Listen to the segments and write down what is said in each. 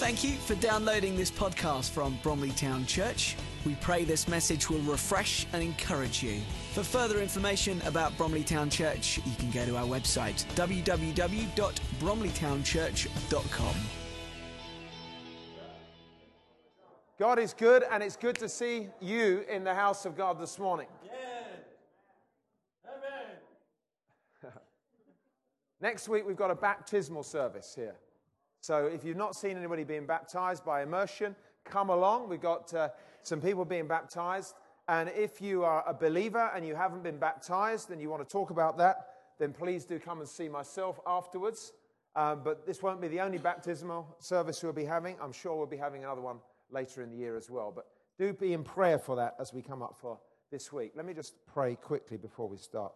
Thank you for downloading this podcast from Bromley Town Church. We pray this message will refresh and encourage you. For further information about Bromley Town Church, you can go to our website, www.bromleytownchurch.com. God is good, and it's good to see you in the house of God this morning. Yeah. Amen. Next week, we've got a baptismal service here. So if you've not seen anybody being baptized by immersion, come along. We've got some people being baptized. And if you are a believer and you haven't been baptized and you want to talk about that, then please do come and see myself afterwards. But this won't be the only baptismal service we'll be having. I'm sure we'll be having another one later in the year as well. But do be in prayer for that as we come up for this week. Let me just pray quickly before we start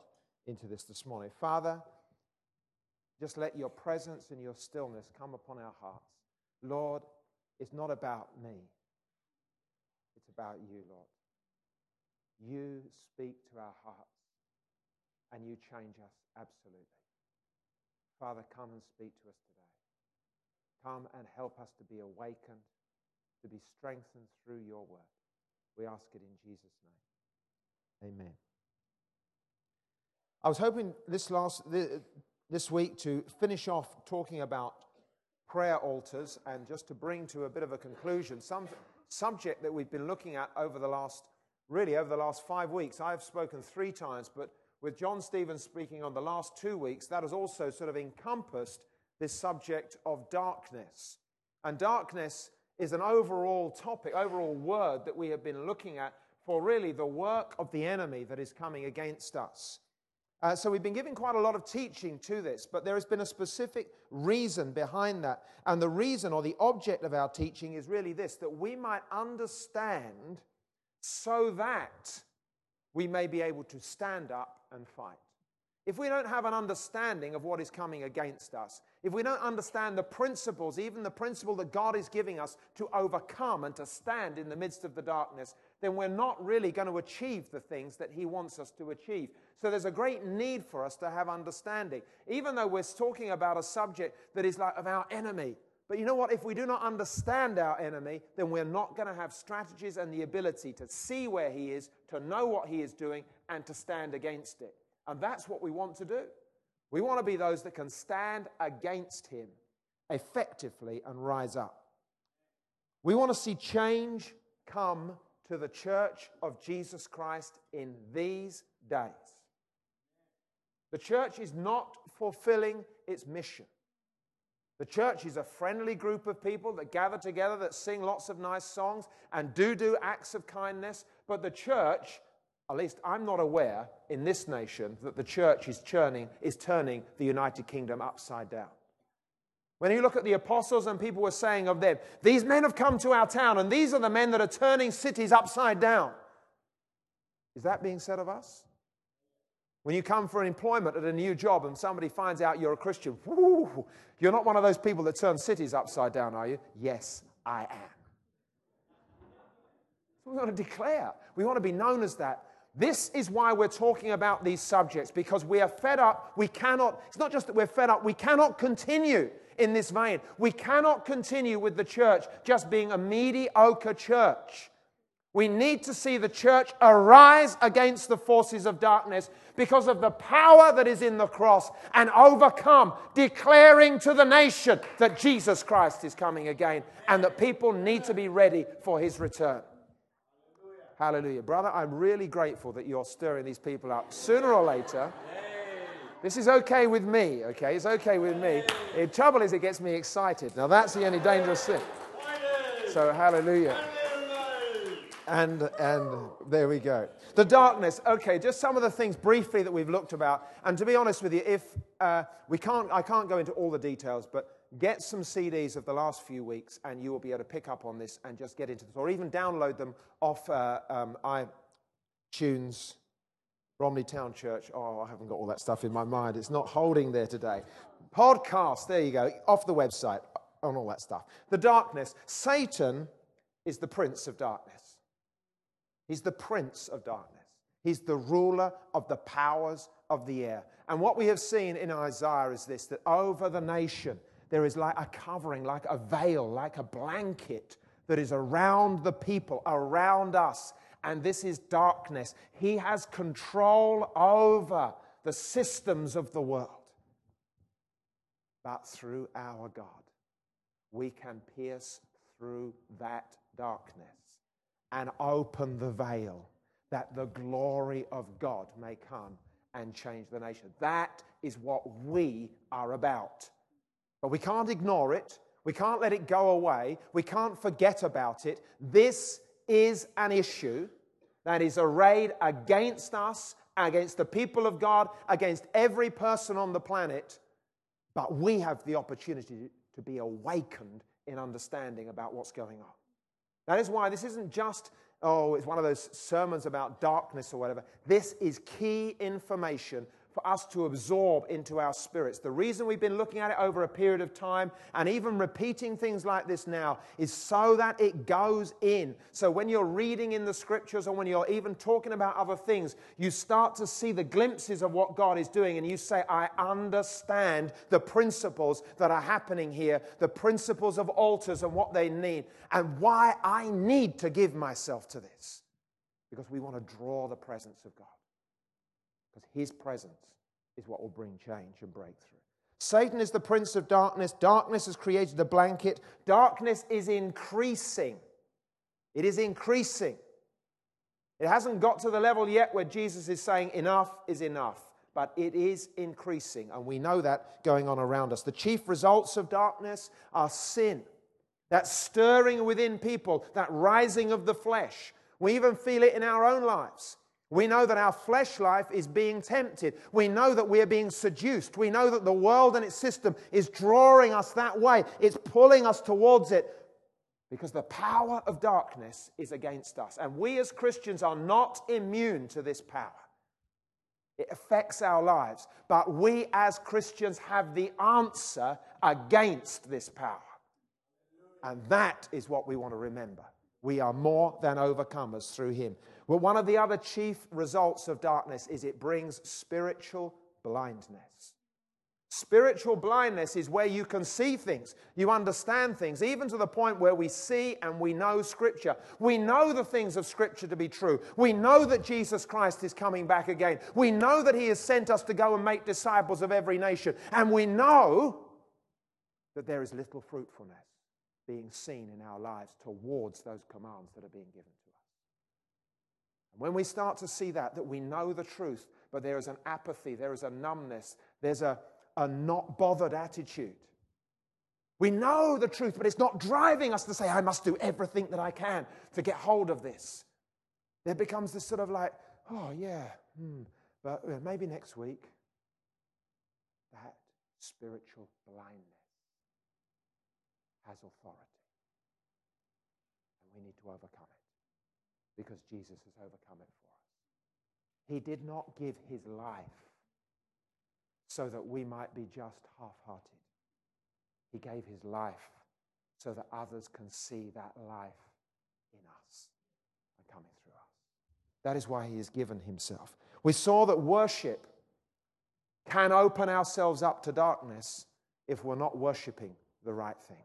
into this morning. Father, just let your presence and your stillness come upon our hearts. Lord, it's not about me. It's about you, Lord. You speak to our hearts, and you change us absolutely. Father, come and speak to us today. Come and help us to be awakened, to be strengthened through your word. We ask it in Jesus' name. Amen. I was hoping this week to finish off talking about prayer altars and just to bring to a bit of a conclusion some subject that we've been looking at over the last 5 weeks. I've spoken 3 times, but with John Stevens speaking on the last 2 weeks, that has also sort of encompassed this subject of darkness. And darkness is an overall topic, overall word that we have been looking at for really the work of the enemy that is coming against us. So we've been giving quite a lot of teaching to this, but there has been a specific reason behind that. And the reason or the object of our teaching is really this, that we might understand so that we may be able to stand up and fight. If we don't have an understanding of what is coming against us, if we don't understand the principles, even the principle that God is giving us to overcome and to stand in the midst of the darkness, then we're not really going to achieve the things that he wants us to achieve. So there's a great need for us to have understanding, even though we're talking about a subject that is like of our enemy. But you know what? If we do not understand our enemy, then we're not going to have strategies and the ability to see where he is, to know what he is doing, and to stand against it. And that's what we want to do. We want to be those that can stand against him effectively and rise up. We want to see change come to the church of Jesus Christ in these days. The church is not fulfilling its mission. The church is a friendly group of people that gather together, that sing lots of nice songs and do acts of kindness. But the church, at least I'm not aware in this nation, that the church is turning the United Kingdom upside down. When you look at the apostles and people were saying of them, these men have come to our town and these are the men that are turning cities upside down. Is that being said of us? When you come for employment at a new job and somebody finds out you're a Christian, whoo, you're not one of those people that turn cities upside down, are you? Yes, I am. We want to declare. We want to be known as that. This is why we're talking about these subjects, because we are fed up. We cannot, it's not just that we're fed up, we cannot continue in this vein. We cannot continue with the church just being a mediocre church. We need to see the church arise against the forces of darkness because of the power that is in the cross and overcome, declaring to the nation that Jesus Christ is coming again and that people need to be ready for his return. Hallelujah. Brother, I'm really grateful that you're stirring these people up. Sooner or later, this is okay with me, okay? It's okay with me. The trouble is it gets me excited. Now, that's the only dangerous thing. So, hallelujah. And there we go. The darkness. Okay, just some of the things briefly that we've looked about. And to be honest with you, if I can't go into all the details, but get some CDs of the last few weeks, and you will be able to pick up on this and just get into this, or even download them off iTunes, Bromley Town Church. Oh, I haven't got all that stuff in my mind. It's not holding there today. Podcast, there you go, off the website, on all that stuff. The darkness. Satan is the prince of darkness. He's the prince of darkness. He's the ruler of the powers of the air. And what we have seen in Isaiah is this, that over the nation, There is like a covering, like a veil, like a blanket that is around the people, around us. And this is darkness. He has control over the systems of the world. But through our God, we can pierce through that darkness and open the veil that the glory of God may come and change the nation. That is what we are about. But we can't ignore it. We can't let it go away. We can't forget about it. This is an issue that is arrayed against us, against the people of God, against every person on the planet. But we have the opportunity to be awakened in understanding about what's going on. That is why this isn't just, oh, it's one of those sermons about darkness or whatever. This is key information for us to absorb into our spirits. The reason we've been looking at it over a period of time and even repeating things like this now is so that it goes in. So when you're reading in the scriptures or when you're even talking about other things, you start to see the glimpses of what God is doing and you say, I understand the principles that are happening here, the principles of altars and what they need and why I need to give myself to this. Because we want to draw the presence of God. Because his presence is what will bring change and breakthrough. Satan is the prince of darkness. Darkness has created a blanket. Darkness is increasing. It is increasing. It hasn't got to the level yet where Jesus is saying enough is enough. But it is increasing. And we know that going on around us. The chief results of darkness are sin. That stirring within people. That rising of the flesh. We even feel it in our own lives. We know that our flesh life is being tempted. We know that we are being seduced. We know that the world and its system is drawing us that way. It's pulling us towards it because the power of darkness is against us. And we as Christians are not immune to this power. It affects our lives. But we as Christians have the answer against this power. And that is what we want to remember. We are more than overcomers through him. Well, one of the other chief results of darkness is it brings spiritual blindness. Spiritual blindness is where you can see things, you understand things, even to the point where we see and we know Scripture. We know the things of Scripture to be true. We know that Jesus Christ is coming back again. We know that he has sent us to go and make disciples of every nation. And we know that there is little fruitfulness being seen in our lives towards those commands that are being given to us. When we start to see that we know the truth, but there is an apathy, there is a numbness, there's a not bothered attitude. We know the truth, but it's not driving us to say, I must do everything that I can to get hold of this. There becomes this sort of like, oh yeah, but maybe next week. That spiritual blindness has authority. And we need to overcome it. Because Jesus has overcome it for us. He did not give his life so that we might be just half-hearted. He gave his life so that others can see that life in us and coming through us. That is why he has given himself. We saw that worship can open ourselves up to darkness if we're not worshiping the right things.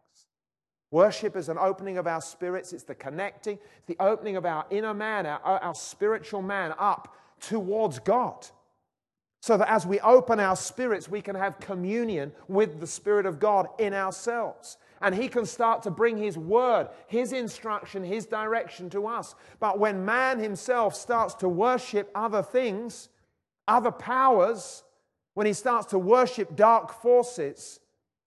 Worship is an opening of our spirits. It's the connecting. It's the opening of our inner man, our spiritual man up towards God. So that as we open our spirits, we can have communion with the Spirit of God in ourselves. And he can start to bring his word, his instruction, his direction to us. But when man himself starts to worship other things, other powers, when he starts to worship dark forces,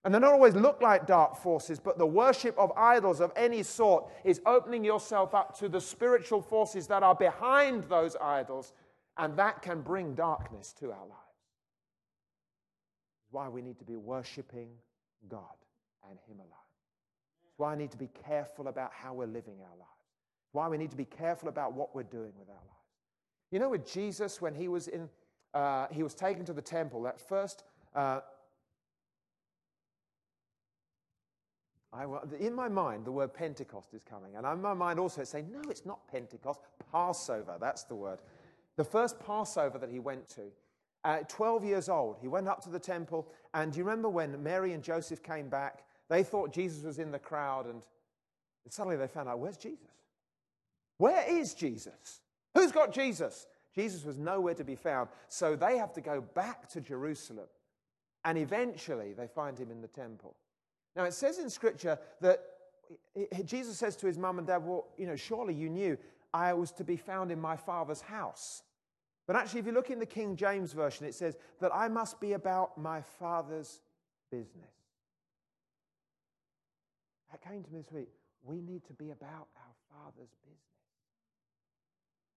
and they don't always look like dark forces, but the worship of idols of any sort is opening yourself up to the spiritual forces that are behind those idols, and that can bring darkness to our lives. That's why we need to be worshiping God and him alone. That's why I need to be careful about how we're living our lives. That's why we need to be careful about what we're doing with our lives. You know, with Jesus, when he was taken to the temple, that first... in my mind, the word Pentecost is coming. And in my mind also saying, no, it's not Pentecost, Passover, that's the word. The first Passover that he went to, 12 years old, he went up to the temple. And do you remember when Mary and Joseph came back? They thought Jesus was in the crowd, and suddenly they found out, where's Jesus? Where is Jesus? Who's got Jesus? Jesus was nowhere to be found. So they have to go back to Jerusalem. And eventually they find him in the temple. Now it says in Scripture that Jesus says to his mum and dad, well, you know, surely you knew I was to be found in my Father's house. But actually, if you look in the King James Version, it says that I must be about my Father's business. That came to me this week. We need to be about our Father's business.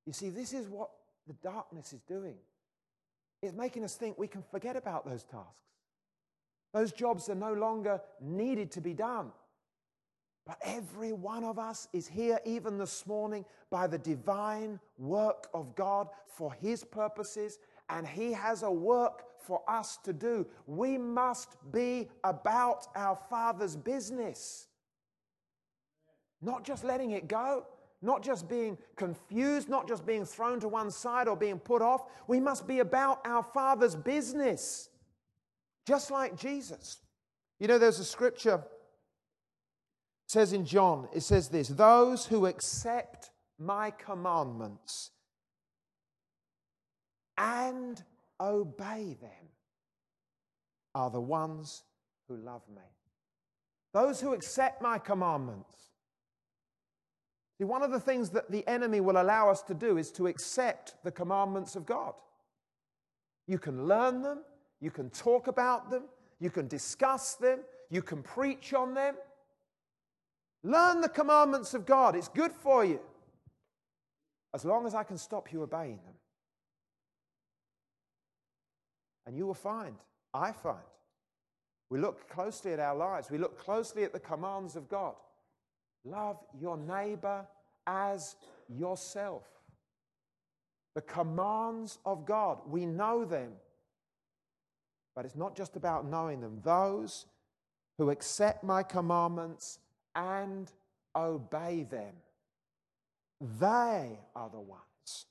You see, this is what the darkness is doing. It's making us think we can forget about those tasks. Those jobs are no longer needed to be done. But every one of us is here, even this morning, by the divine work of God for his purposes, and he has a work for us to do. We must be about our Father's business. Not just letting it go, not just being confused, not just being thrown to one side or being put off. We must be about our Father's business, just like Jesus. You know, there's a scripture, it says in John, it says this, those who accept my commandments and obey them are the ones who love me. Those who accept my commandments. See, one of the things that the enemy will allow us to do is to accept the commandments of God. You can learn them, you can talk about them, you can discuss them, you can preach on them. Learn the commandments of God, it's good for you, as long as I can stop you obeying them. And you will find, I find, we look closely at our lives, we look closely at the commands of God. Love your neighbor as yourself. The commands of God, we know them. But it's not just about knowing them. Those who accept my commandments and obey them, they are the ones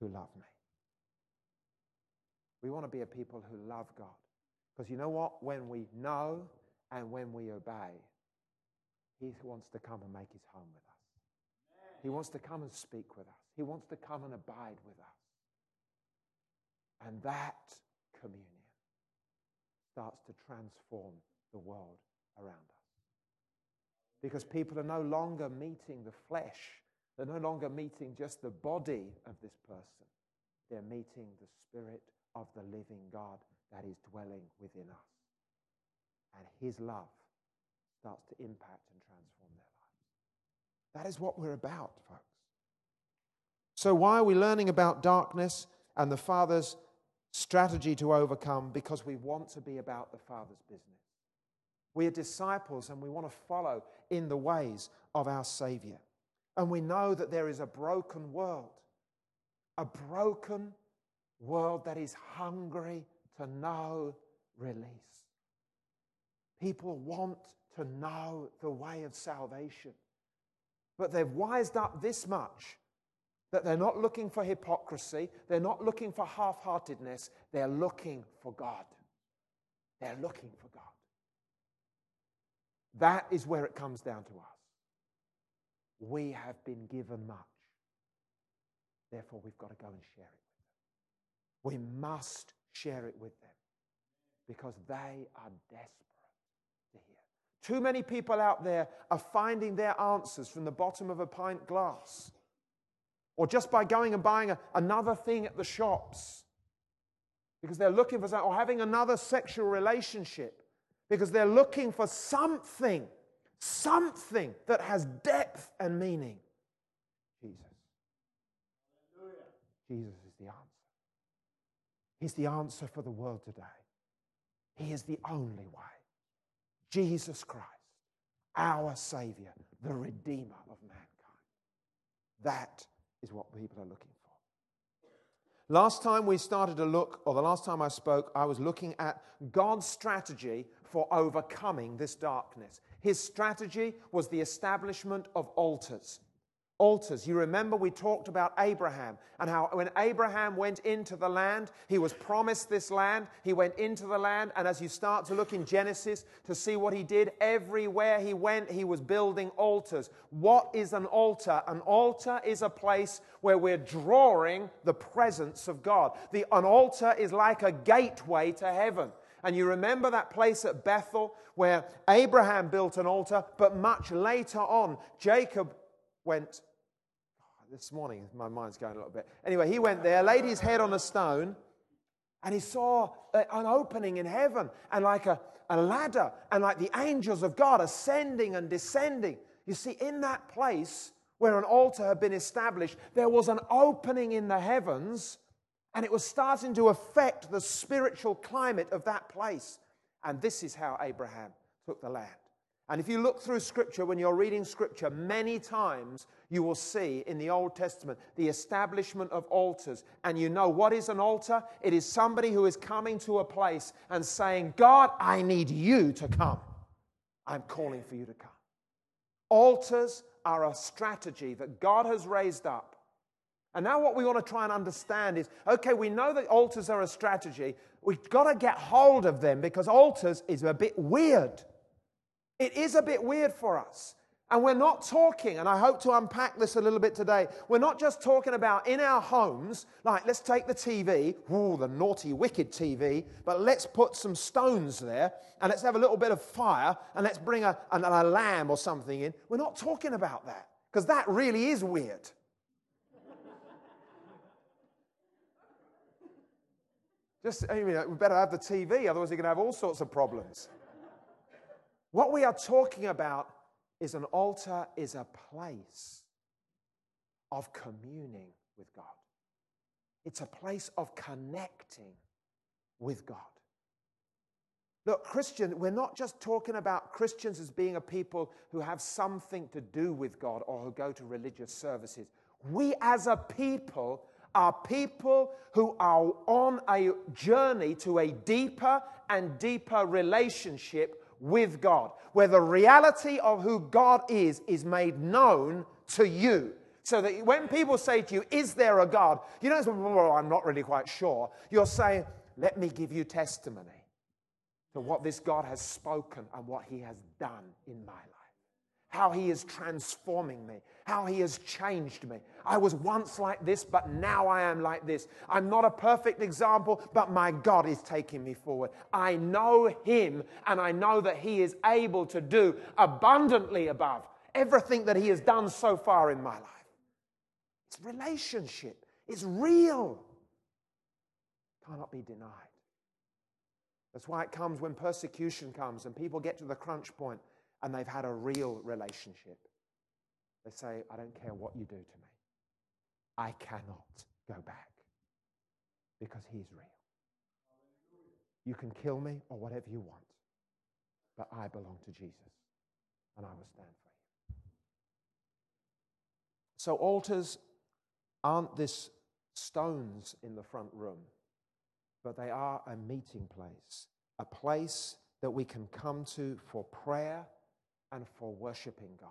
who love me. We want to be a people who love God. Because you know what? When we know and when we obey, he wants to come and make his home with us. He wants to come and speak with us. He wants to come and abide with us. And that communion starts to transform the world around us. Because people are no longer meeting the flesh. They're no longer meeting just the body of this person. They're meeting the Spirit of the living God that is dwelling within us. And his love starts to impact and transform their lives. That is what we're about, folks. So why are we learning about darkness and the Father's strategy to overcome? Because we want to be about the Father's business. We are disciples and we want to follow in the ways of our Savior. And we know that there is a broken world that is hungry to know release. People want to know the way of salvation. But they've wised up this much that they're not looking for hypocrisy, they're not looking for half-heartedness, they're looking for God. They're looking for God. That is where it comes down to us. We have been given much. Therefore, we've got to go and share it with them. We must share it with them because they are desperate. Too many people out there are finding their answers from the bottom of a pint glass or just by going and buying another thing at the shops because they're looking for something, or having another sexual relationship because they're looking for something, something that has depth and meaning. Jesus. Hallelujah. Jesus is the answer. He's the answer for the world today. He is the only way. Jesus Christ, our Savior, the Redeemer of mankind. That is what people are looking for. Last time we started to look, or the last time I spoke, I was looking at God's strategy for overcoming this darkness. His strategy was the establishment of altars. altars. You remember we talked about Abraham and how when Abraham went into the land, he was promised this land. He went into the land, and as you start to look in Genesis to see what he did, everywhere he went, he was building altars. What is an altar? An altar is a place where we're drawing the presence of God. An altar is like a gateway to heaven. And you remember that place at Bethel where Abraham built an altar, but much later on, Jacob went... This morning, my mind's going a little bit. Anyway, he went there, laid his head on a stone, and he saw an opening in heaven, and like a ladder, and like the angels of God ascending and descending. You see, in that place where an altar had been established, there was an opening in the heavens, and it was starting to affect the spiritual climate of that place. And this is how Abraham took the land. And if you look through Scripture, when you're reading Scripture, many times you will see in the Old Testament the establishment of altars. And you know what is an altar? It is somebody who is coming to a place and saying, God, I need you to come. I'm calling for you to come. Altars are a strategy that God has raised up. And now what we want to try and understand is, okay, we know that altars are a strategy. We've got to get hold of them because altars is a bit weird. It is a bit weird for us. And we're not talking, and I hope to unpack this a little bit today, we're not just talking about in our homes, like let's take the TV, ooh, the naughty, wicked TV, but let's put some stones there, and let's have a little bit of fire, and let's bring a lamb or something in. We're not talking about that, because that really is weird. Just, you know, we better have the TV, otherwise you're going to have all sorts of problems. What we are talking about is an altar is a place of communing with God. It's a place of connecting with God. Look, Christian, we're not just talking about Christians as being a people who have something to do with God or who go to religious services. We as a people are people who are on a journey to a deeper and deeper relationship with God, where the reality of who God is made known to you. So that when people say to you, is there a God? You don't say, well, I'm not really quite sure. You're saying, let me give you testimony to what this God has spoken and what he has done in my life. How he is transforming me. How he has changed me. I was once like this, but now I am like this. I'm not a perfect example, but my God is taking me forward. I know him, and I know that he is able to do abundantly above everything that he has done so far in my life. It's relationship. It's real. Cannot be denied. That's why it comes when persecution comes and people get to the crunch point. And they've had a real relationship. They say, I don't care what you do to me. I cannot go back because he's real. You can kill me or whatever you want, but I belong to Jesus and I will stand for you. So altars aren't just stones in the front room, but they are a meeting place, a place that we can come to for prayer, and for worshiping God.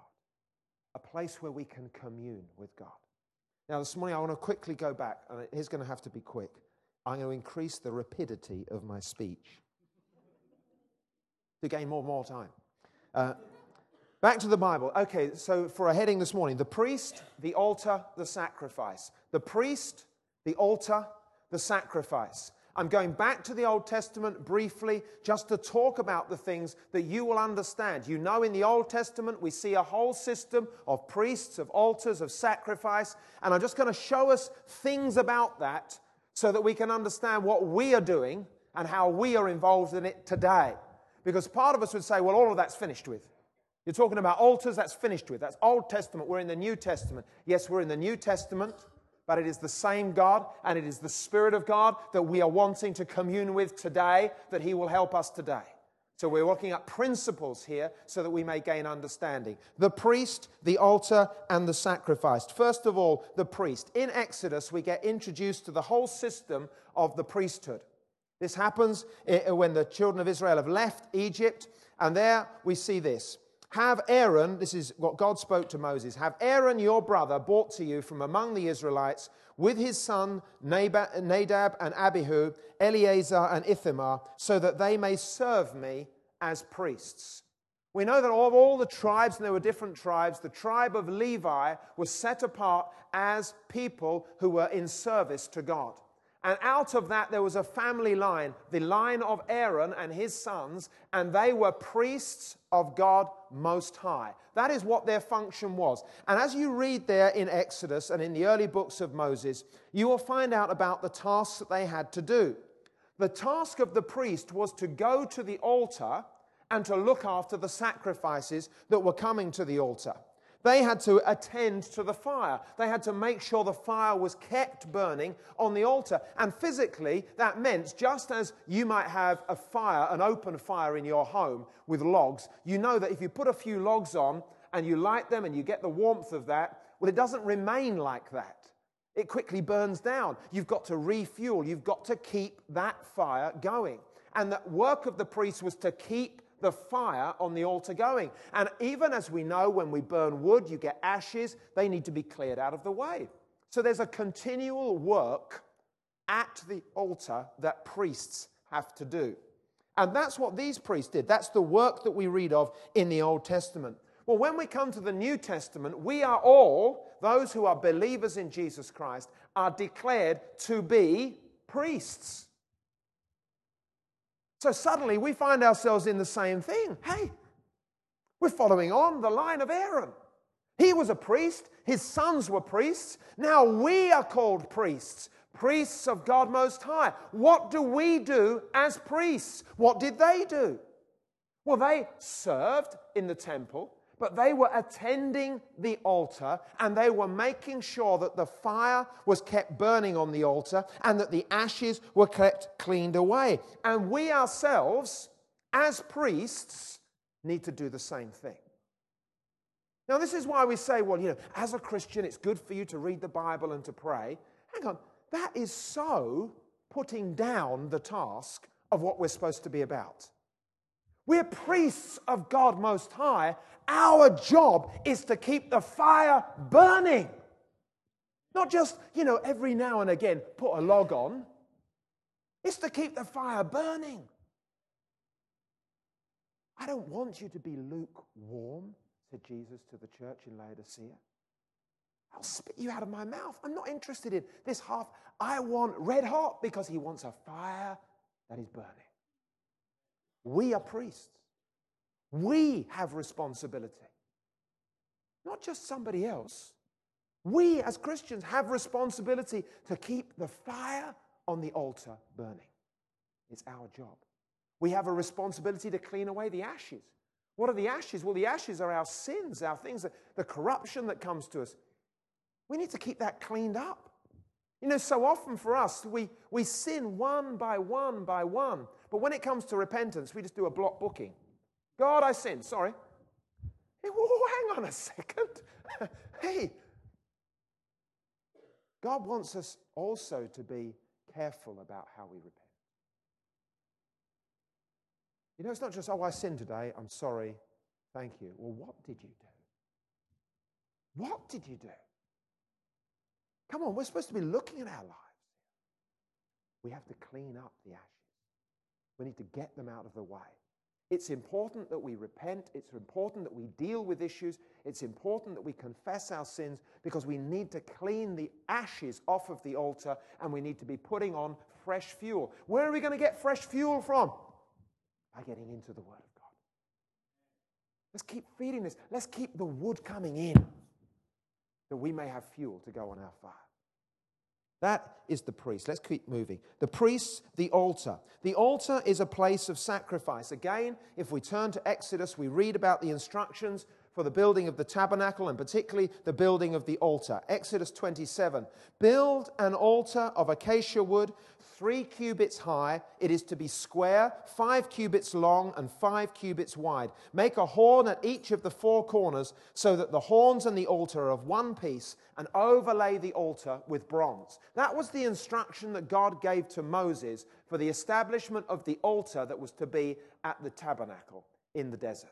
A place where we can commune with God. Now this morning I want to quickly go back, and it's going to have to be quick. I'm going to increase the rapidity of my speech to gain more time. Back to the Bible. Okay, so for a heading this morning, the priest, the altar, the sacrifice. The priest, the altar, the sacrifice. I'm going back to the Old Testament briefly just to talk about the things that you will understand. You know, in the Old Testament, we see a whole system of priests, of altars, of sacrifice, and I'm just going to show us things about that so that we can understand what we are doing and how we are involved in it today. Because part of us would say, well, all of that's finished with. You're talking about altars, that's finished with. That's Old Testament. We're in the New Testament. Yes, we're in the New Testament. But it is the same God, and it is the Spirit of God that we are wanting to commune with today, that he will help us today. So we're looking at principles here so that we may gain understanding. The priest, the altar, and the sacrifice. First of all, the priest. In Exodus, we get introduced to the whole system of the priesthood. This happens when the children of Israel have left Egypt, and there we see this. Have Aaron, this is what God spoke to Moses, have Aaron your brother brought to you from among the Israelites with his son Nadab and Abihu, Eleazar and Ithamar, so that they may serve me as priests. We know that of all the tribes, and there were different tribes, the tribe of Levi was set apart as people who were in service to God. And out of that there was a family line, the line of Aaron and his sons, and they were priests of God Most High. That is what their function was. And as you read there in Exodus and in the early books of Moses, you will find out about the tasks that they had to do. The task of the priest was to go to the altar and to look after the sacrifices that were coming to the altar. They had to attend to the fire. They had to make sure the fire was kept burning on the altar. And physically, that meant just as you might have a fire, an open fire in your home with logs, you know that if you put a few logs on and you light them and you get the warmth of that, well, it doesn't remain like that. It quickly burns down. You've got to refuel. You've got to keep that fire going. And the work of the priest was to keep the fire on the altar going. And even as we know, when we burn wood, you get ashes, they need to be cleared out of the way. So there's a continual work at the altar that priests have to do. And that's what these priests did. That's the work that we read of in the Old Testament. Well, when we come to the New Testament, we are all, those who are believers in Jesus Christ, are declared to be priests. So suddenly we find ourselves in the same thing. Hey, we're following on the line of Aaron. He was a priest. His sons were priests. Now we are called priests, priests of God Most High. What do we do as priests? What did they do? Well, they served in the temple, but they were attending the altar and they were making sure that the fire was kept burning on the altar and that the ashes were kept cleaned away. And we ourselves, as priests, need to do the same thing. Now, this is why we say, well, you know, as a Christian, it's good for you to read the Bible and to pray. Hang on, that is so putting down the task of what we're supposed to be about. We're priests of God Most High. Our job is to keep the fire burning. Not just, you know, every now and again put a log on. It's to keep the fire burning. I don't want you to be lukewarm, said Jesus to the church in Laodicea. I'll spit you out of my mouth. I'm not interested in this half. I want red hot, because he wants a fire that is burning. We are priests. We have responsibility. Not just somebody else. We as Christians have responsibility to keep the fire on the altar burning. It's our job. We have a responsibility to clean away the ashes. What are the ashes? Well, the ashes are our sins, our things, the corruption that comes to us. We need to keep that cleaned up. You know, so often for us, we sin one by one by one. But when it comes to repentance, we just do a block booking. God, I sinned. Sorry. Hey, whoa, hang on a second. Hey, God wants us also to be careful about how we repent. You know, it's not just, oh, I sinned today. I'm sorry. Thank you. Well, what did you do? What did you do? Come on, we're supposed to be looking at our lives. We have to clean up the ashes. We need to get them out of the way. It's important that we repent. It's important that we deal with issues. It's important that we confess our sins, because we need to clean the ashes off of the altar, and we need to be putting on fresh fuel. Where are we going to get fresh fuel from? By getting into the Word of God. Let's keep feeding this. Let's keep the wood coming in, that we may have fuel to go on our fire. That is the priest. Let's keep moving. The priests, the altar. The altar is a place of sacrifice. Again, if we turn to Exodus, we read about the instructions for the building of the tabernacle, and particularly the building of the altar. Exodus 27. Build an altar of acacia wood, 3 cubits high. It is to be square, 5 cubits long, and 5 cubits wide. Make a horn at each of the 4 corners, so that the horns and the altar are of one piece, and overlay the altar with bronze. That was the instruction that God gave to Moses for the establishment of the altar that was to be at the tabernacle in the desert.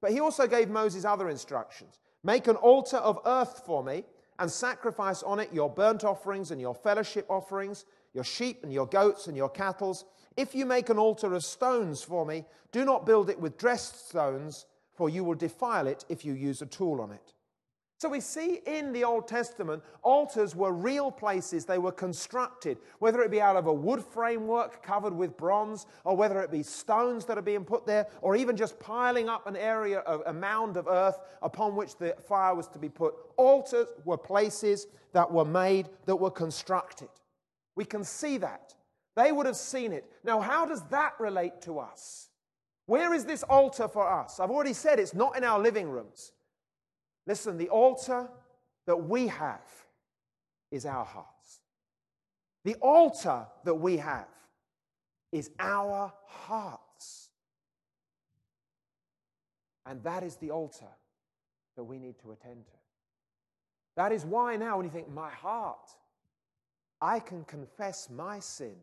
But he also gave Moses other instructions. Make an altar of earth for me and sacrifice on it your burnt offerings and your fellowship offerings, your sheep and your goats and your cattle. If you make an altar of stones for me, do not build it with dressed stones, for you will defile it if you use a tool on it. So we see in the Old Testament, altars were real places. They were constructed, whether it be out of a wood framework covered with bronze, or whether it be stones that are being put there, or even just piling up an area of a mound of earth upon which the fire was to be put. Altars were places that were made, that were constructed. We can see that. They would have seen it. Now, how does that relate to us? Where is this altar for us? I've already said it's not in our living rooms. Listen, the altar that we have is our hearts. The altar that we have is our hearts. And that is the altar that we need to attend to. That is why now when you think, my heart, I can confess my sin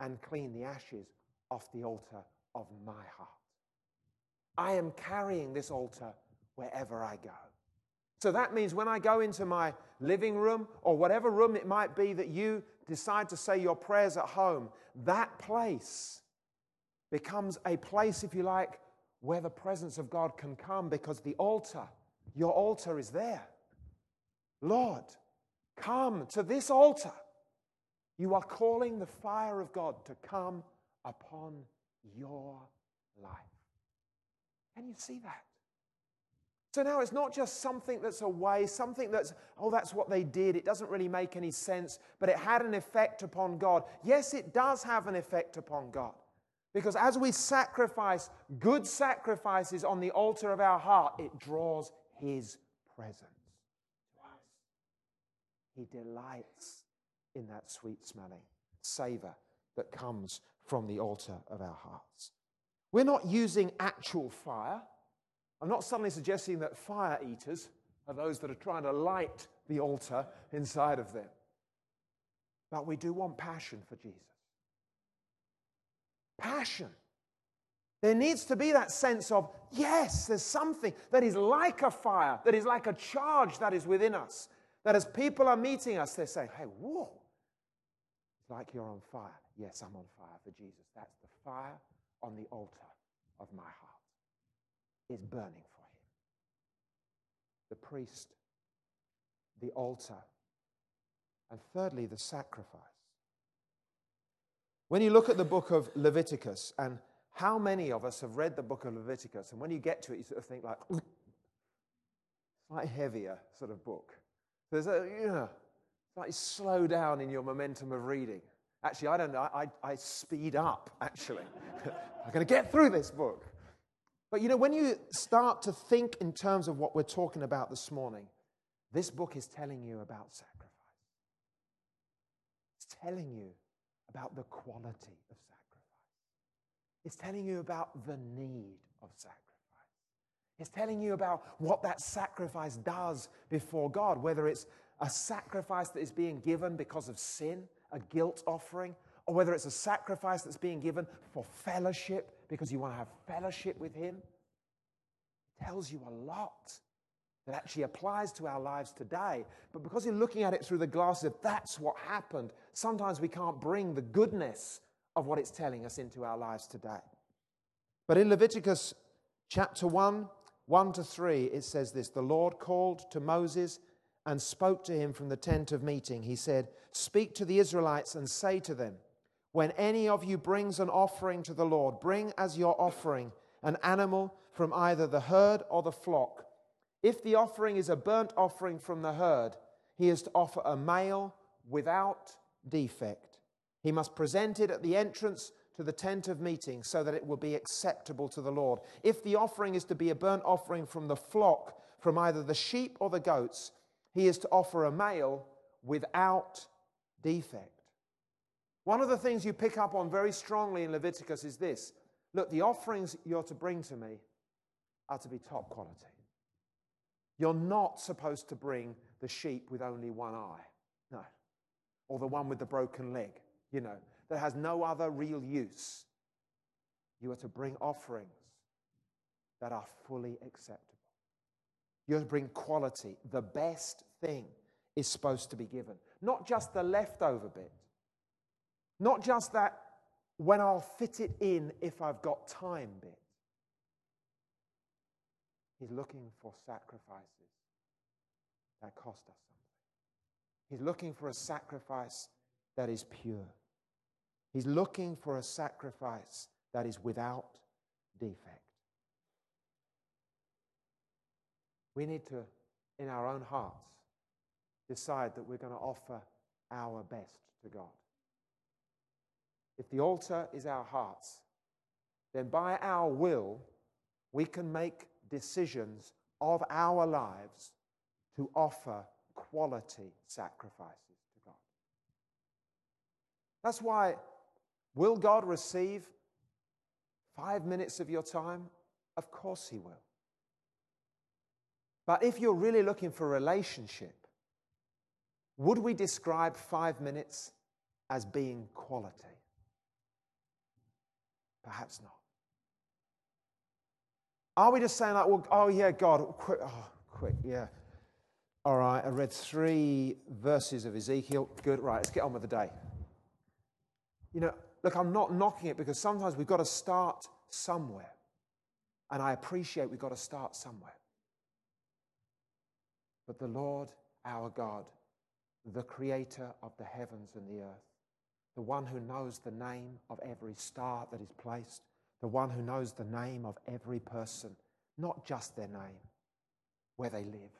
and clean the ashes off the altar of my heart. I am carrying this altar wherever I go. So that means when I go into my living room or whatever room it might be that you decide to say your prayers at home, that place becomes a place, if you like, where the presence of God can come, because the altar, your altar, is there. Lord, come to this altar. You are calling the fire of God to come upon your life. Can you see that? So now it's not just something that's away, something that's, oh, that's what they did. It doesn't really make any sense, but it had an effect upon God. Yes, it does have an effect upon God, because as we sacrifice good sacrifices on the altar of our heart, it draws His presence. He delights in that sweet-smelling savor that comes from the altar of our hearts. We're not using actual fire. I'm not suddenly suggesting that fire eaters are those that are trying to light the altar inside of them. But we do want passion for Jesus. Passion. There needs to be that sense of, yes, there's something that is like a fire, that is like a charge that is within us, that as people are meeting us, they're saying, hey, whoa, it's like you're on fire. Yes, I'm on fire for Jesus. That's the fire on the altar of my heart. Is burning for Him. The priest, the altar, and thirdly, the sacrifice. When you look at the book of Leviticus, and how many of us have read the book of Leviticus, and when you get to it, you sort of think like, slightly heavier sort of book. There's a, slightly slow down in your momentum of reading. Actually, I don't know, I speed up, actually. I'm going to get through this book. But you know, when you start to think in terms of what we're talking about this morning, this book is telling you about sacrifice. It's telling you about the quality of sacrifice. It's telling you about the need of sacrifice. It's telling you about what that sacrifice does before God, whether it's a sacrifice that is being given because of sin, a guilt offering, or whether it's a sacrifice that's being given for fellowship, because you want to have fellowship with Him. It tells you a lot that actually applies to our lives today. But because you're looking at it through the glasses of that's what happened, sometimes we can't bring the goodness of what it's telling us into our lives today. But in Leviticus chapter 1:1-3, it says this, "The Lord called to Moses and spoke to him from the tent of meeting. He said, 'Speak to the Israelites and say to them, when any of you brings an offering to the Lord, bring as your offering an animal from either the herd or the flock. If the offering is a burnt offering from the herd, he is to offer a male without defect. He must present it at the entrance to the tent of meeting so that it will be acceptable to the Lord. If the offering is to be a burnt offering from the flock, from either the sheep or the goats, he is to offer a male without defect.'" One of the things you pick up on very strongly in Leviticus is this. Look, the offerings you're to bring to me are to be top quality. You're not supposed to bring the sheep with only one eye. No. Or the one with the broken leg, that has no other real use. You are to bring offerings that are fully acceptable. Yours bring quality. The best thing is supposed to be given. Not just the leftover bit. Not just that when I'll fit it in if I've got time bit. He's looking for sacrifices that cost us something. He's looking for a sacrifice that is pure. He's looking for a sacrifice that is without defect. We need to, in our own hearts, decide that we're going to offer our best to God. If the altar is our hearts, then by our will, we can make decisions of our lives to offer quality sacrifices to God. That's why, will God receive 5 minutes of your time? Of course He will. But if you're really looking for a relationship, would we describe 5 minutes as being quality? Perhaps not. Are we just saying like, well, oh yeah, God, quick, yeah. All right, I read 3 verses of Ezekiel. Good, right, let's get on with the day. You know, look, I'm not knocking it because sometimes we've got to start somewhere. And I appreciate we've got to start somewhere. But the Lord, our God, the creator of the heavens and the earth, the one who knows the name of every star that is placed, the one who knows the name of every person, not just their name, where they live,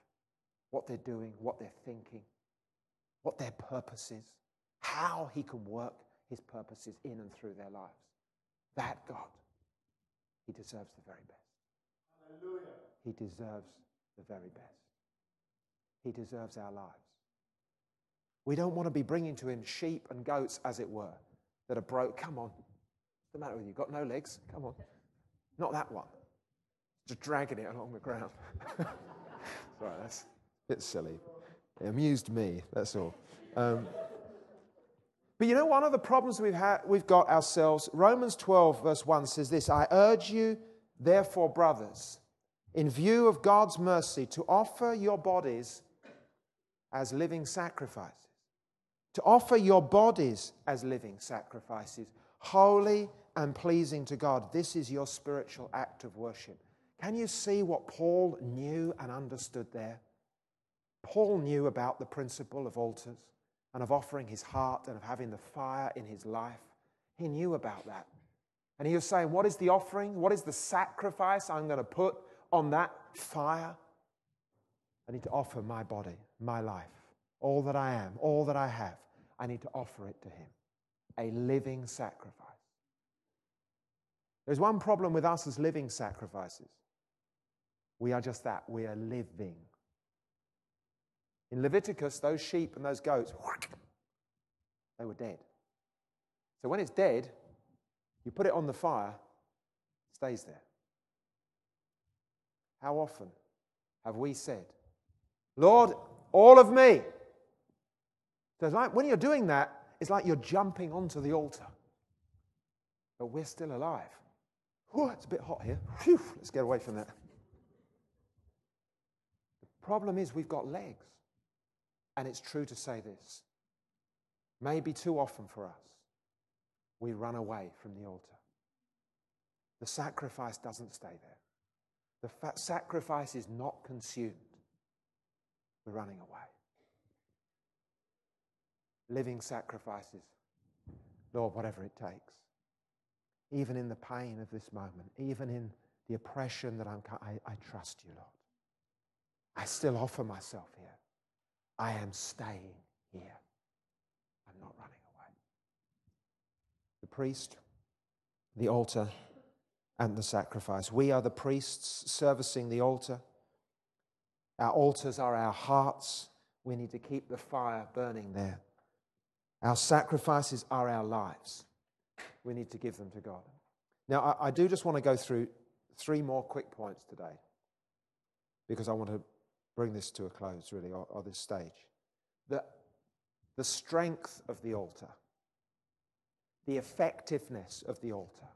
what they're doing, what they're thinking, what their purpose is, how He can work His purposes in and through their lives. That God, He deserves the very best. Hallelujah. He deserves the very best. He deserves our lives. We don't want to be bringing to Him sheep and goats, as it were, that are broke. Come on. What's the matter with you? Got no legs? Come on. Not that one. Just dragging it along the ground. Sorry, that's a bit silly. It amused me, that's all. But you know, one of the problems we've got ourselves, Romans 12, verse 1 says this, I urge you, therefore, brothers, in view of God's mercy, to offer your bodies as living sacrifices, to offer your bodies as living sacrifices, holy and pleasing to God. This is your spiritual act of worship. Can you see what Paul knew and understood there? Paul knew about the principle of altars and of offering his heart and of having the fire in his life. He knew about that. And he was saying, what is the offering? What is the sacrifice I'm going to put on that fire? I need to offer my body, my life, all that I am, all that I have. I need to offer it to Him, a living sacrifice. There's one problem with us as living sacrifices. We are just that. We are living. In Leviticus, those sheep and those goats, they were dead. So when it's dead, you put it on the fire, it stays there. How often have we said, Lord, all of me. So it's like when you're doing that, it's like you're jumping onto the altar. But we're still alive. Whew, it's a bit hot here. Whew, let's get away from that. The problem is we've got legs. And it's true to say this. Maybe too often for us, we run away from the altar. The sacrifice doesn't stay there. The sacrifice is not consumed. We're running away. Living sacrifices. Lord, whatever it takes. Even in the pain of this moment, even in the oppression that I trust you, Lord. I still offer myself here. I am staying here. I'm not running away. The priest, the altar, and the sacrifice. We are the priests servicing the altar. Our altars are our hearts. We need to keep the fire burning there. Our sacrifices are our lives. We need to give them to God. Now, I do just want to go through 3 more quick points today because I want to bring this to a close, really, or this stage. The strength of the altar, the effectiveness of the altar,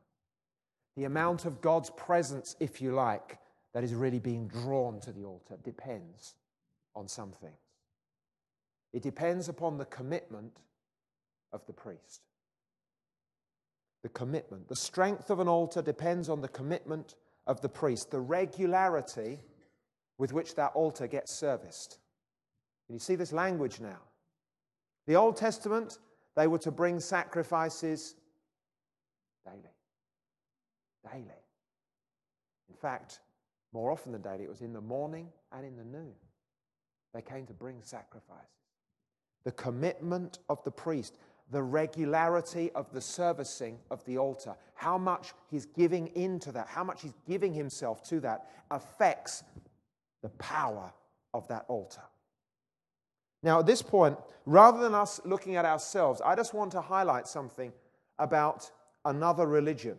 The amount of God's presence, if you like, that is really being drawn to the altar depends on some things. It depends upon the commitment of the priest. The commitment. The strength of an altar depends on the commitment of the priest, the regularity with which that altar gets serviced. And you see this language now. The Old Testament, they were to bring sacrifices daily. Daily. In fact, more often than daily, it was in the morning and in the noon. They came to bring sacrifices. The commitment of the priest, the regularity of the servicing of the altar, how much he's giving into that, how much he's giving himself to that, affects the power of that altar. Now, at this point, rather than us looking at ourselves, I just want to highlight something about another religion,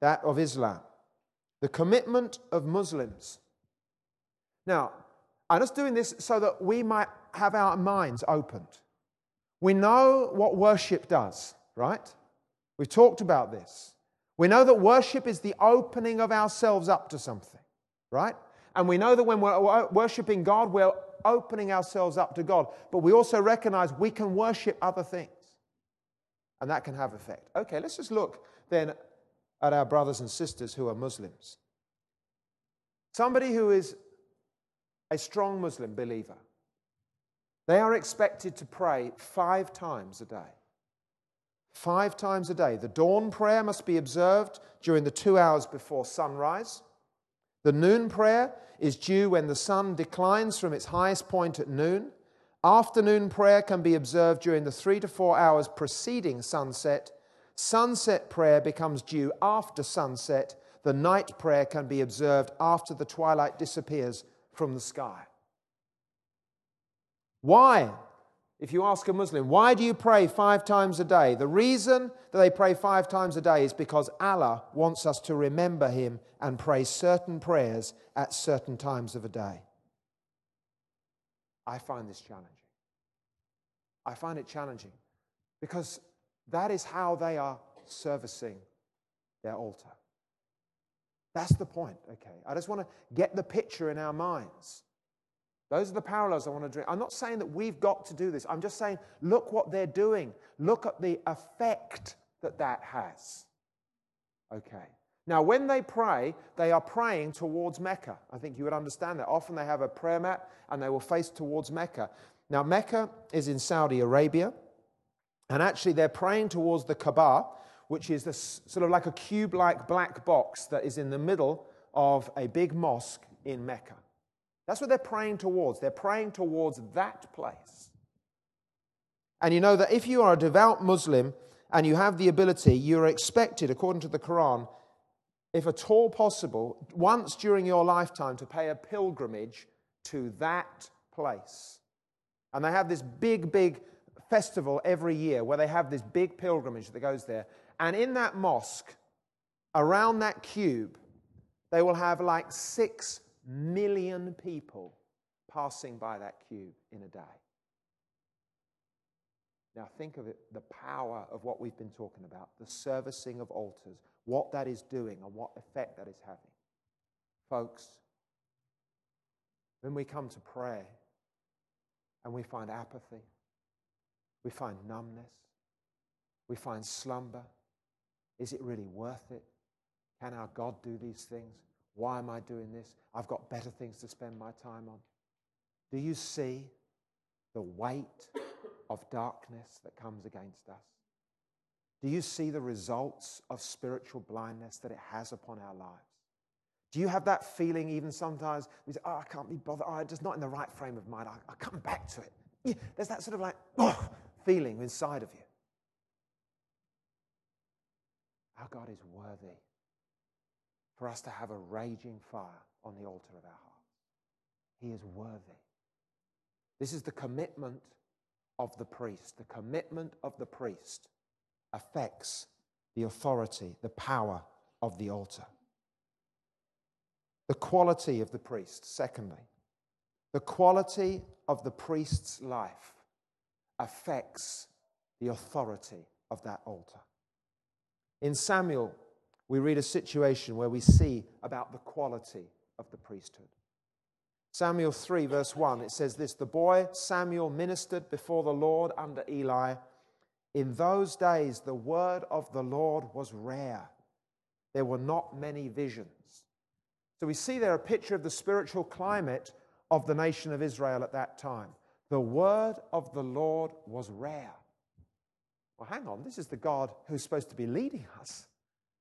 that of Islam, the commitment of Muslims. Now, I'm just doing this so that we might have our minds opened. We know what worship does, right? We've talked about this. We know that worship is the opening of ourselves up to something, right? And we know that when we're worshiping God, we're opening ourselves up to God. But we also recognize we can worship other things. And that can have effect. Okay, let's just look then at our brothers and sisters who are Muslims. Somebody who is a strong Muslim believer. They are expected to pray 5 times a day. 5 times a day. The dawn prayer must be observed during the 2 hours before sunrise. The noon prayer is due when the sun declines from its highest point at noon. Afternoon prayer can be observed during the 3 to 4 hours preceding sunset. Sunset prayer becomes due after sunset. The night prayer can be observed after the twilight disappears from the sky. Why, if you ask a Muslim, why do you pray 5 times a day? The reason that they pray 5 times a day is because Allah wants us to remember Him and pray certain prayers at certain times of a day. I find this challenging. I find it challenging because that is how they are servicing their altar. That's the point, okay? I just want to get the picture in our minds. Those are the parallels I want to draw. I'm not saying that we've got to do this. I'm just saying, look what they're doing. Look at the effect that that has. Okay. Now, when they pray, they are praying towards Mecca. I think you would understand that. Often they have a prayer mat and they will face towards Mecca. Now, Mecca is in Saudi Arabia. And actually, they're praying towards the Kaaba, which is this sort of like a cube-like black box that is in the middle of a big mosque in Mecca. That's what they're praying towards. They're praying towards that place. And you know that if you are a devout Muslim and you have the ability, you are expected, according to the Quran, if at all possible, once during your lifetime to pay a pilgrimage to that place. And they have this big, big festival every year where they have this big pilgrimage that goes there. And in that mosque, around that cube, they will have like 6 million people passing by that cube in a day. Now think of it, the power of what we've been talking about, the servicing of altars, what that is doing and what effect that is having. Folks, when we come to prayer and we find apathy, we find numbness, we find slumber, is it really worth it? Can our God do these things? Why am I doing this? I've got better things to spend my time on. Do you see the weight of darkness that comes against us? Do you see the results of spiritual blindness that it has upon our lives? Do you have that feeling even sometimes, we say, oh, I can't be bothered, oh, I'm just not in the right frame of mind, I'll come back to it. Yeah, there's that sort of like, oh, feeling inside of you. Our God is worthy for us to have a raging fire on the altar of our hearts. He is worthy. This is the commitment of the priest. The commitment of the priest affects the authority, the power of the altar. The quality of the priest, secondly. The quality of the priest's life affects the authority of that altar. In Samuel we read a situation where we see about the quality of the priesthood. Samuel 3, verse 1, it says this, "The boy Samuel ministered before the Lord under Eli. In those days, the word of the Lord was rare. There were not many visions." So we see there a picture of the spiritual climate of the nation of Israel at that time. The word of the Lord was rare. Well, hang on, this is the God who's supposed to be leading us.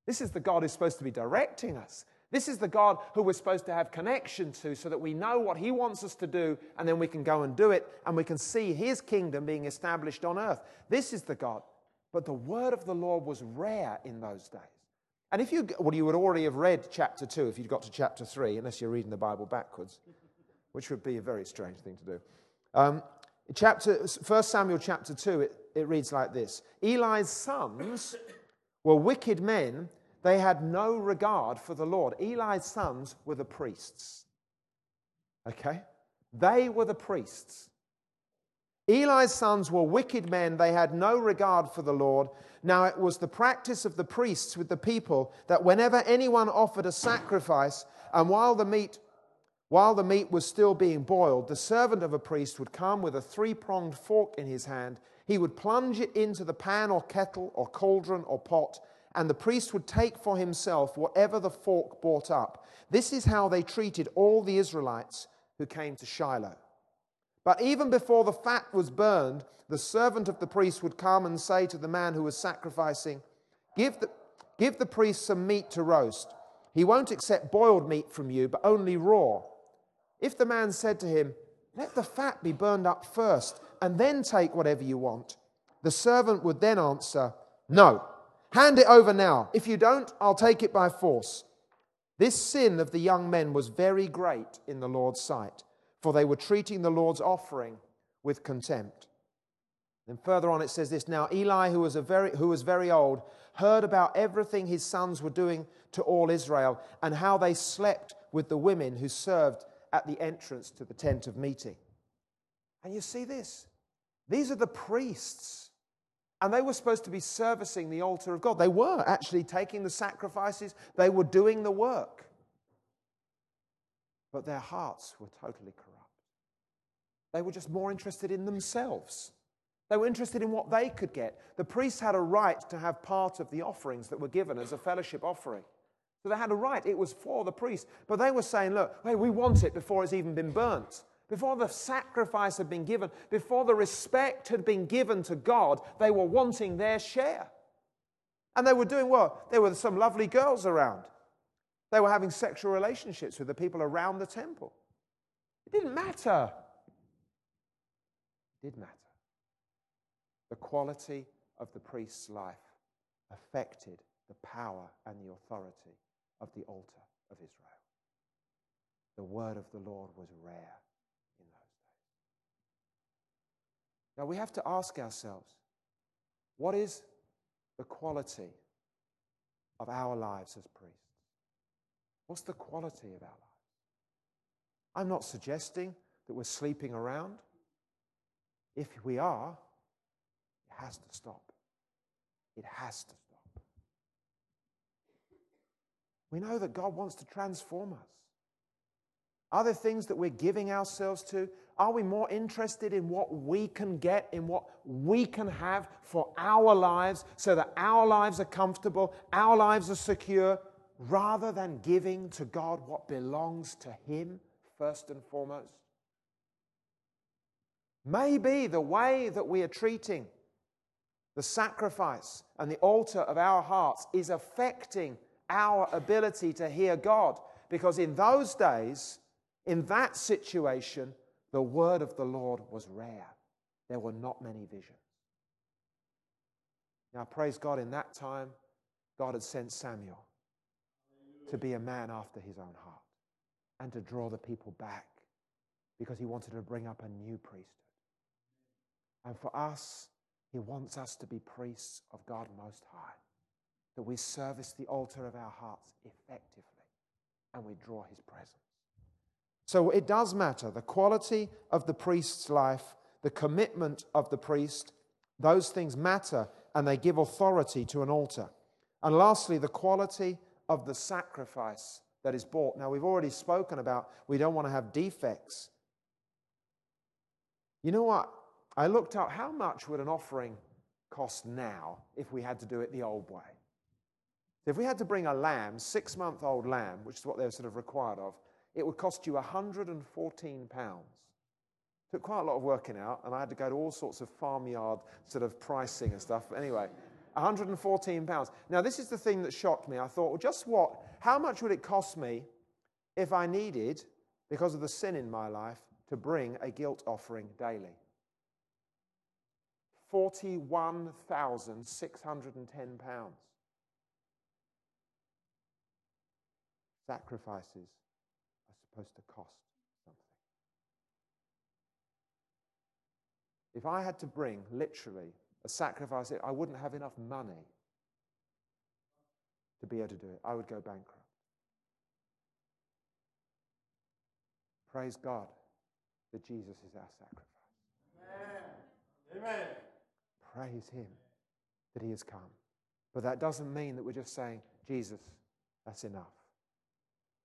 This is the God who's supposed to be directing us. This is the God who we're supposed to have connection to so that we know what He wants us to do, and then we can go and do it, and we can see His kingdom being established on earth. This is the God. But the word of the Lord was rare in those days. And if you, well, you would already have read chapter 2 if you'd got to chapter 3, unless you're reading the Bible backwards, which would be a very strange thing to do. 1 Samuel chapter 2, it reads like this. Eli's sons were wicked men. They had no regard for the Lord. Eli's sons were the priests. Okay? They were the priests. Eli's sons were wicked men. They had no regard for the Lord. Now it was the practice of the priests with the people that whenever anyone offered a sacrifice, and while the meat was still being boiled, the servant of a priest would come with a three-pronged fork in his hand. He would plunge it into the pan or kettle or cauldron or pot, and the priest would take for himself whatever the fork brought up. This is how they treated all the Israelites who came to Shiloh. But even before the fat was burned, the servant of the priest would come and say to the man who was sacrificing, give the priest some meat to roast. He won't accept boiled meat from you, but only raw. If the man said to him, let the fat be burned up first, and then take whatever you want, the servant would then answer, no, hand it over now. If you don't, I'll take it by force. This sin of the young men was very great in the Lord's sight, for they were treating the Lord's offering with contempt. Then further on it says this, now Eli, who was very old, heard about everything his sons were doing to all Israel, and how they slept with the women who served at the entrance to the tent of meeting. And you see this. These are the priests. And they were supposed to be servicing the altar of God. They were actually taking the sacrifices. They were doing the work. But their hearts were totally corrupt. They were just more interested in themselves. They were interested in what they could get. The priests had a right to have part of the offerings that were given as a fellowship offering. So they had a right. It was for the priest. But they were saying, look, hey, we want it before it's even been burnt. Before the sacrifice had been given, before the respect had been given to God, they were wanting their share. And they were doing well. There were some lovely girls around. They were having sexual relationships with the people around the temple. It didn't matter. It did matter. The quality of the priest's life affected the power and the authority of the altar of Israel. The word of the Lord was rare. Now, we have to ask ourselves, what is the quality of our lives as priests? What's the quality of our lives? I'm not suggesting that we're sleeping around. If we are, it has to stop. It has to stop. We know that God wants to transform us. Are there things that we're giving ourselves to? Are we more interested in what we can get, in what we can have for our lives, so that our lives are comfortable, our lives are secure, rather than giving to God what belongs to Him first and foremost? Maybe the way that we are treating the sacrifice and the altar of our hearts is affecting our ability to hear God, because in those days, in that situation, the word of the Lord was rare. There were not many visions. Now, praise God, in that time, God had sent Samuel to be a man after His own heart and to draw the people back, because He wanted to bring up a new priesthood. And for us, He wants us to be priests of God Most High, that we service the altar of our hearts effectively and we draw His presence. So it does matter, the quality of the priest's life, the commitment of the priest, those things matter, and they give authority to an altar. And lastly, the quality of the sacrifice that is bought. Now, we've already spoken about we don't want to have defects. You know what? I looked up how much would an offering cost now if we had to do it the old way. If we had to bring a lamb, six-month-old lamb, which is what they're sort of required of, it would cost you £114. Took quite a lot of working out, and I had to go to all sorts of farmyard sort of pricing and stuff. But anyway, £114. Now, this is the thing that shocked me. I thought, well, just what? How much would it cost me if I needed, because of the sin in my life, to bring a guilt offering daily? £41,610. Sacrifices are supposed to cost something. If I had to bring, literally, a sacrifice, I wouldn't have enough money to be able to do it. I would go bankrupt. Praise God that Jesus is our sacrifice. Amen. Amen. Praise Him that He has come. But that doesn't mean that we're just saying, Jesus, that's enough.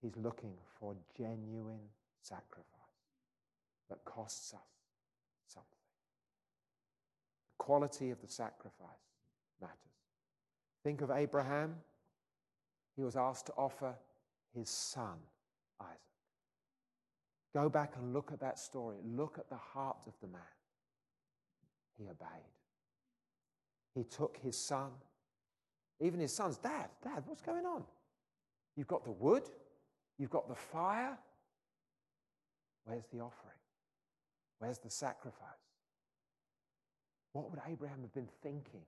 He's looking for genuine sacrifice that costs us something. The quality of the sacrifice matters. Think of Abraham. He was asked to offer his son, Isaac. Go back and look at that story. Look at the heart of the man. He obeyed. He took his son. Even his son's, Dad, what's going on? You've got the wood. You've got the fire. Where's the offering? Where's the sacrifice? What would Abraham have been thinking?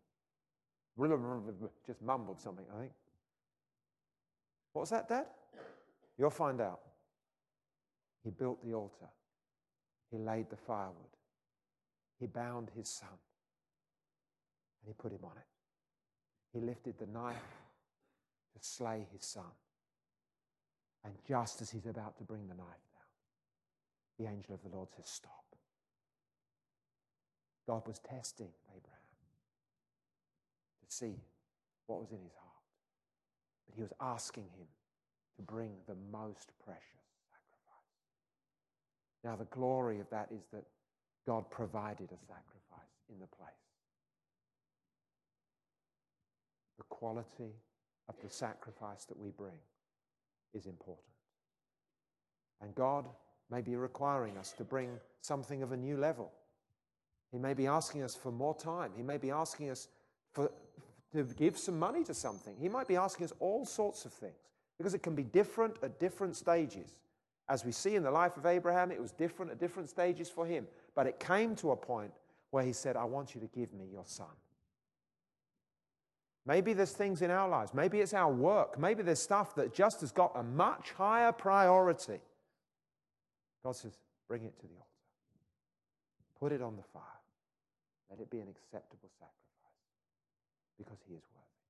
Just mumbled something, I think. What was that, Dad? You'll find out. He built the altar. He laid the firewood. He bound his son. And he put him on it. He lifted the knife to slay his son. And just as he's about to bring the knife down, the angel of the Lord says, stop. God was testing Abraham to see what was in his heart. But He was asking him to bring the most precious sacrifice. Now, the glory of that is that God provided a sacrifice in the place. The quality of the sacrifice that we bring is important. And God may be requiring us to bring something of a new level. He may be asking us for more time. He may be asking us to give some money to something. He might be asking us all sorts of things, because it can be different at different stages. As we see in the life of Abraham, it was different at different stages for him. But it came to a point where he said, I want you to give me your son. Maybe there's things in our lives. Maybe it's our work. Maybe there's stuff that just has got a much higher priority. God says, bring it to the altar. Put it on the fire. Let it be an acceptable sacrifice, because He is worthy.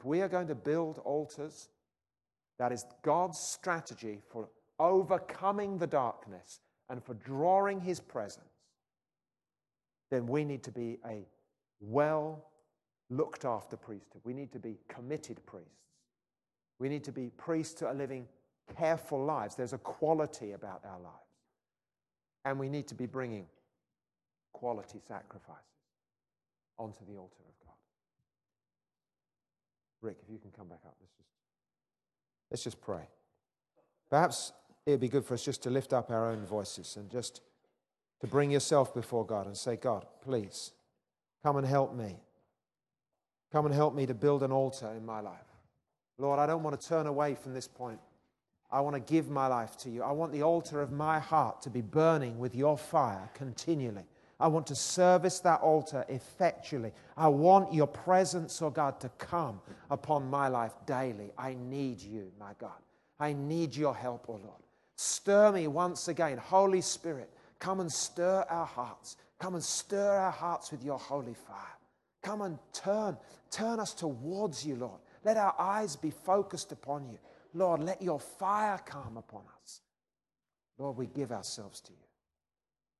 If we are going to build altars, that is God's strategy for overcoming the darkness and for drawing His presence, then we need to be a looked after priesthood. We need to be committed priests. We need to be priests who are living careful lives. There's a quality about our lives. And we need to be bringing quality sacrifices onto the altar of God. Rick, if you can come back up. Let's just pray. Perhaps it would be good for us just to lift up our own voices and just to bring yourself before God and say, God, please, come and help me. Come and help me to build an altar in my life. Lord, I don't want to turn away from this point. I want to give my life to You. I want the altar of my heart to be burning with Your fire continually. I want to service that altar effectually. I want Your presence, oh God, to come upon my life daily. I need You, my God. I need Your help, oh Lord. Stir me once again. Holy Spirit, come and stir our hearts. Come and stir our hearts with Your holy fire. Come and turn us towards You, Lord. Let our eyes be focused upon You. Lord, let Your fire come upon us. Lord, we give ourselves to You.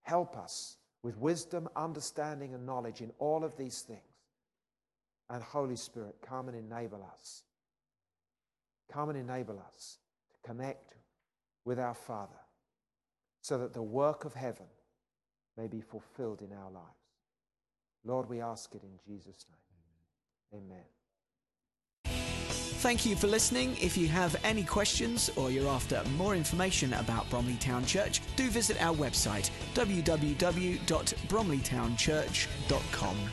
Help us with wisdom, understanding, and knowledge in all of these things, And Holy Spirit, come and enable us. Come and enable us to connect with our Father so that the work of heaven may be fulfilled in our lives. Lord, we ask it in Jesus' name. Amen. Thank you for listening. If you have any questions or you're after more information about Bromley Town Church, do visit our website, www.bromleytownchurch.com.